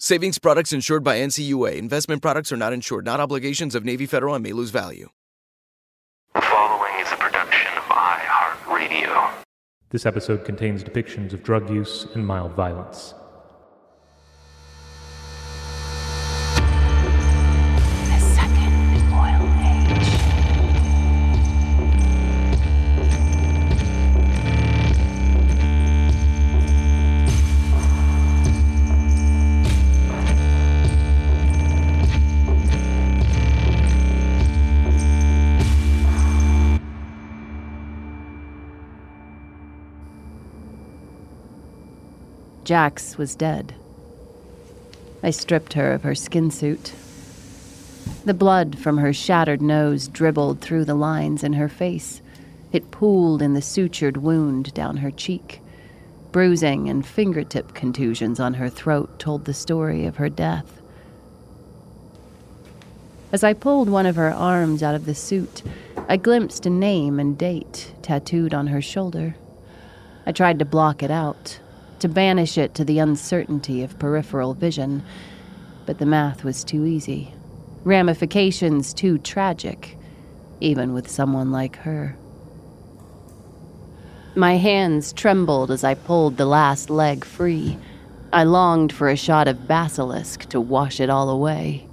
Savings products insured by NCUA. Investment products are not insured, not obligations of Navy Federal and may lose value. The following is a production of iHeartRadio. This episode contains depictions of drug use and mild violence. Jax was dead. I stripped her of her skin suit. The blood from her shattered nose dribbled through the lines in her face. It pooled in the sutured wound down her cheek. Bruising and fingertip contusions on her throat told the story of her death. As I pulled one of her arms out of the suit, I glimpsed a name and date tattooed on her shoulder. I tried to block it out, to banish it to the uncertainty of peripheral vision, but the math was too easy. Ramifications too tragic, even with someone like her. My hands trembled as I pulled the last leg free. I longed for a shot of basilisk to wash it all away.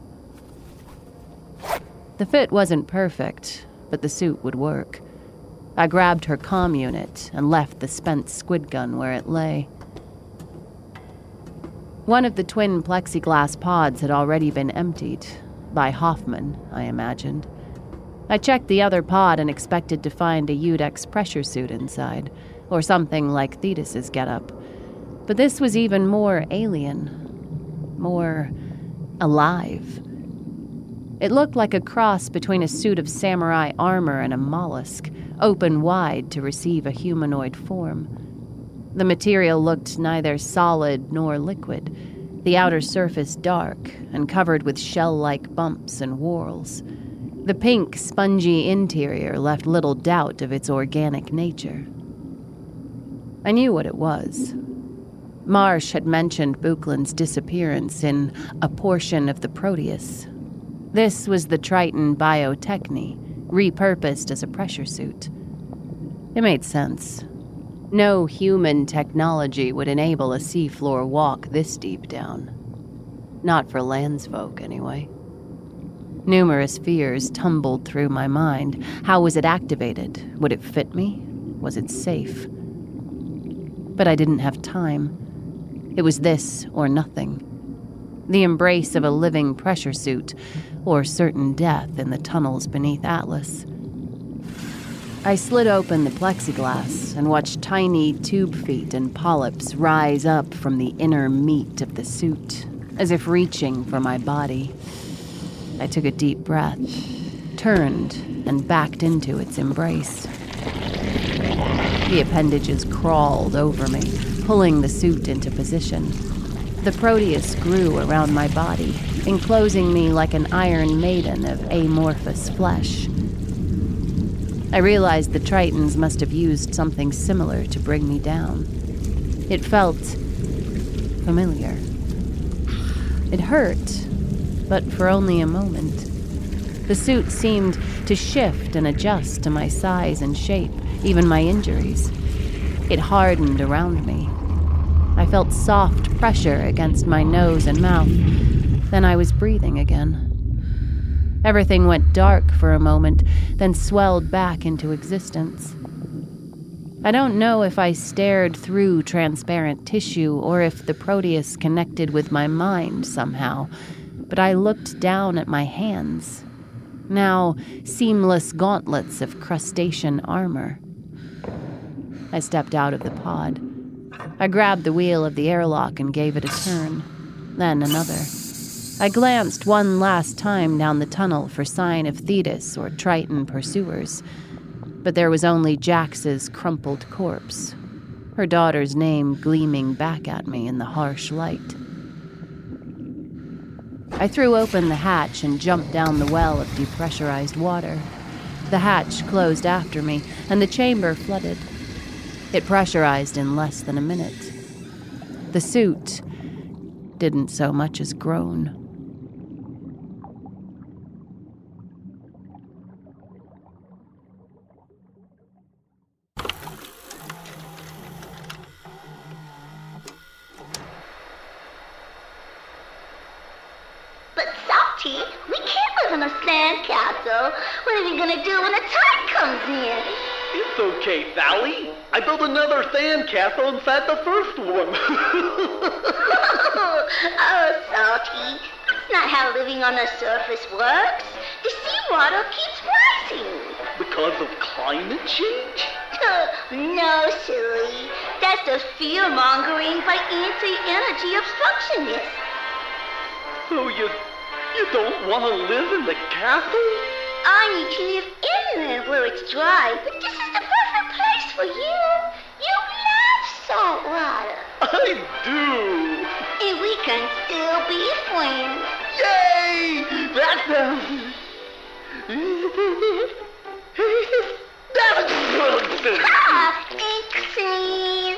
The fit wasn't perfect, but the suit would work. I grabbed her comm unit and left the spent squid gun where it lay. One of the twin plexiglass pods had already been emptied. By Hoffman, I imagined. I checked the other pod and expected to find a UDEX pressure suit inside, or something like Thetis's getup. But this was even more alien, more alive. It looked like a cross between a suit of samurai armor and a mollusk, open wide to receive a humanoid form. The material looked neither solid nor liquid, the outer surface dark and covered with shell-like bumps and whorls. The pink, spongy interior left little doubt of its organic nature. I knew what it was. Marsh had mentioned Buchland's disappearance in A Portion of the Proteus. This was the Triton Biotechni, repurposed as a pressure suit. It made sense. No human technology would enable a seafloor walk this deep down. Not for landsfolk, anyway. Numerous fears tumbled through my mind. How was it activated? Would it fit me? Was it safe? But I didn't have time. It was this or nothing. The embrace of a living pressure suit, or certain death in the tunnels beneath Atlas. I slid open the plexiglass and watched tiny tube feet and polyps rise up from the inner meat of the suit, as if reaching for my body. I took a deep breath, turned, and backed into its embrace. The appendages crawled over me, pulling the suit into position. The Proteus grew around my body, enclosing me like an iron maiden of amorphous flesh. I realized the Tritons must have used something similar to bring me down. It felt familiar. It hurt, but for only a moment. The suit seemed to shift and adjust to my size and shape, even my injuries. It hardened around me. I felt soft pressure against my nose and mouth. Then I was breathing again. Everything went dark for a moment, then swelled back into existence. I don't know if I stared through transparent tissue or if the Proteus connected with my mind somehow, but I looked down at my hands, now seamless gauntlets of crustacean armor. I stepped out of the pod. I grabbed the wheel of the airlock and gave it a turn, then another. I glanced one last time down the tunnel for sign of Thetis or Triton pursuers, but there was only Jax's crumpled corpse, her daughter's name gleaming back at me in the harsh light. I threw open the hatch and jumped down the well of depressurized water. The hatch closed after me, and the chamber flooded. It pressurized in less than a minute. The suit didn't so much as groan. But Salty, we can't live in a sandcastle. What are we gonna do when a tide comes in? It's okay, Sally. I built another sandcastle inside the first one. Oh, Salty. That's not how living on the surface works. The seawater keeps rising. Because of climate change? No, silly. That's the fear-mongering by anti-energy obstructionists. So you don't want to live in the castle? I need to live inland where it's dry, but this is the perfect place for you. You love salt water. I do. And we can still be friends. Yay! That's ah, Inksy.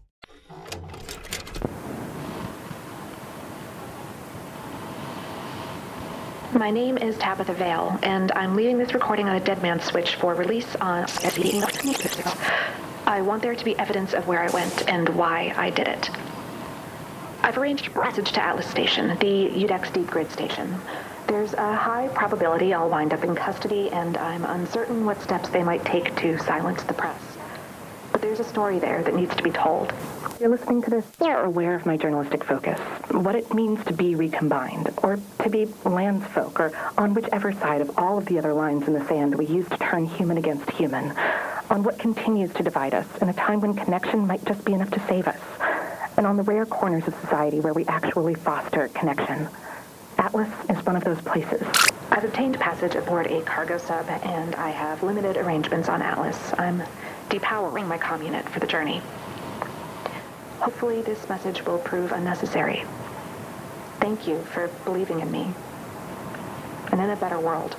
My name is Tabitha Vale, and I'm leaving this recording on a dead man's switch for release on... I want there to be evidence of where I went and why I did it. I've arranged passage to Atlas Station, the UDEX deep grid station. There's a high probability I'll wind up in custody, and I'm uncertain what steps they might take to silence the press. But there's a story there that needs to be told. You're listening to this. You're aware of my journalistic focus, what it means to be recombined, or to be landsfolk, or on whichever side of all of the other lines in the sand we use to turn human against human. on what continues to divide us in a time when connection might just be enough to save us, and on the rare corners of society where we actually foster connection. Atlas is one of those places. I've obtained passage aboard a cargo sub, and I have limited arrangements on Atlas. I'm depowering my comm unit for the journey. Hopefully this message will prove unnecessary. Thank you for believing in me, and in a better world.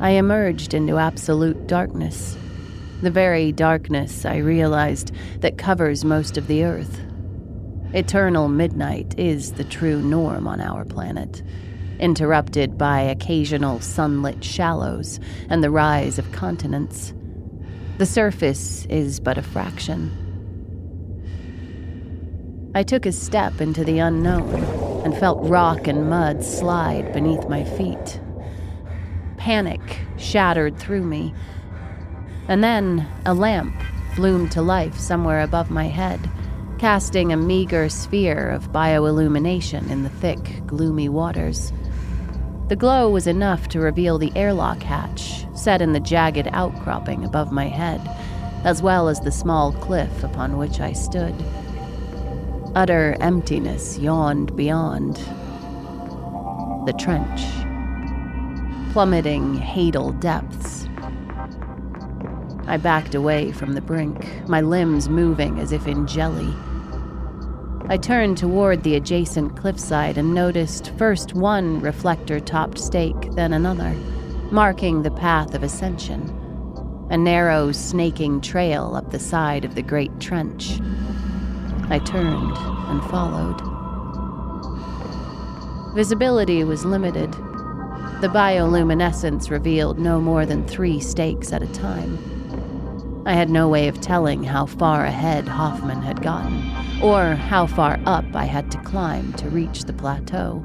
I emerged into absolute darkness, the very darkness I realized that covers most of the Earth. Eternal midnight is the true norm on our planet, interrupted by occasional sunlit shallows and the rise of continents. The surface is but a fraction. I took a step into the unknown and felt rock and mud slide beneath my feet. Panic shattered through me. And then a lamp bloomed to life somewhere above my head, casting a meager sphere of bioillumination in the thick, gloomy waters. The glow was enough to reveal the airlock hatch set in the jagged outcropping above my head, as well as the small cliff upon which I stood. Utter emptiness yawned beyond. The trench. Plummeting hadal depths. I backed away from the brink, my limbs moving as if in jelly. I turned toward the adjacent cliffside and noticed first one reflector-topped stake, then another, marking the path of ascension, a narrow, snaking trail up the side of the great trench. I turned and followed. Visibility was limited. The bioluminescence revealed no more than 3 stakes at a time. I had no way of telling how far ahead Hoffman had gotten, or how far up I had to climb to reach the plateau.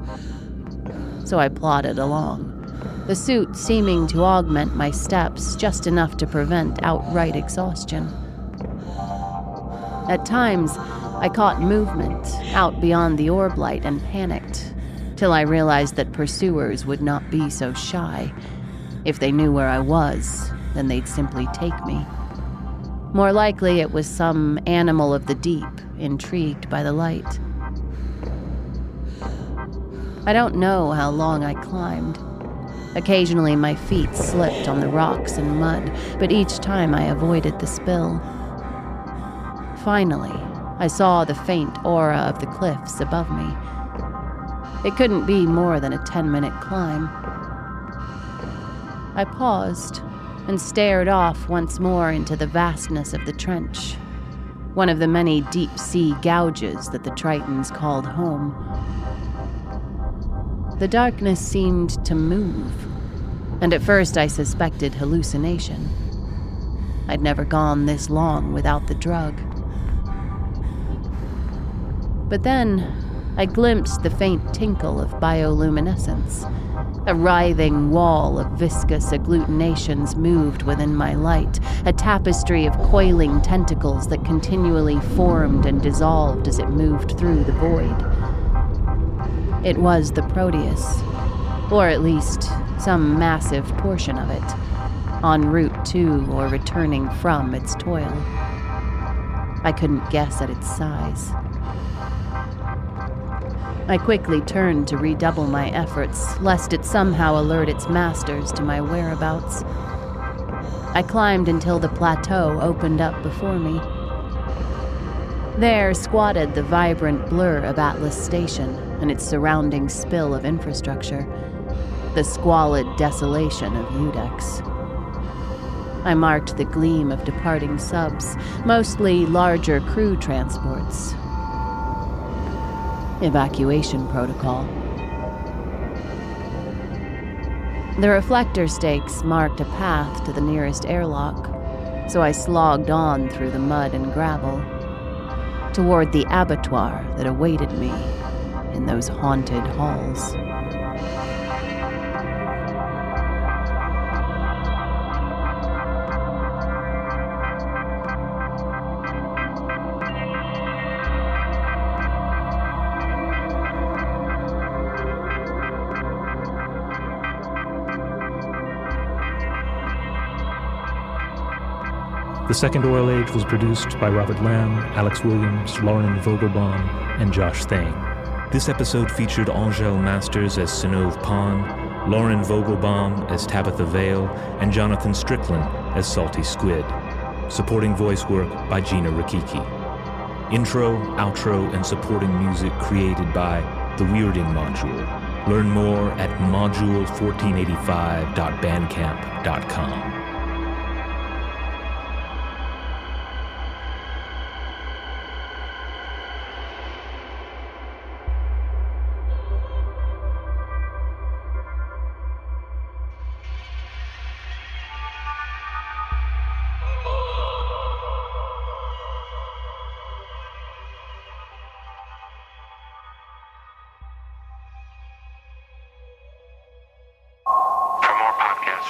So I plodded along, the suit seeming to augment my steps just enough to prevent outright exhaustion. At times, I caught movement out beyond the orb light and panicked, till I realized that pursuers would not be so shy. If they knew where I was, then they'd simply take me. More likely it was some animal of the deep, intrigued by the light. I don't know how long I climbed. Occasionally my feet slipped on the rocks and mud, but each time I avoided the spill. Finally, I saw the faint aura of the cliffs above me. It couldn't be more than a 10-minute climb. I paused and stared off once more into the vastness of the trench, one of the many deep-sea gouges that the Tritons called home. The darkness seemed to move, and at first I suspected hallucination. I'd never gone this long without the drug. But then I glimpsed the faint tinkle of bioluminescence. A writhing wall of viscous agglutinations moved within my light, a tapestry of coiling tentacles that continually formed and dissolved as it moved through the void. It was the Proteus, or at least some massive portion of it, en route to or returning from its toil. I couldn't guess at its size. I quickly turned to redouble my efforts, lest it somehow alert its masters to my whereabouts. I climbed until the plateau opened up before me. There squatted the vibrant blur of Atlas Station and its surrounding spill of infrastructure, the squalid desolation of UDEX. I marked the gleam of departing subs, mostly larger crew transports. Evacuation protocol. The reflector stakes marked a path to the nearest airlock, so I slogged on through the mud and gravel toward the abattoir that awaited me in those haunted halls. The Second Oil Age was produced by Robert Lamb, Alex Williams, Lauren Vogelbaum, and Josh Thane. This episode featured Angele Masters as Synøve Pan, Lauren Vogelbaum as Tabitha Vale, and Jonathan Strickland as Salty Squid. Supporting voice work by Gina Rakiki. Intro, outro, and supporting music created by The Weirding Module. Learn more at module1485.bandcamp.com.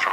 From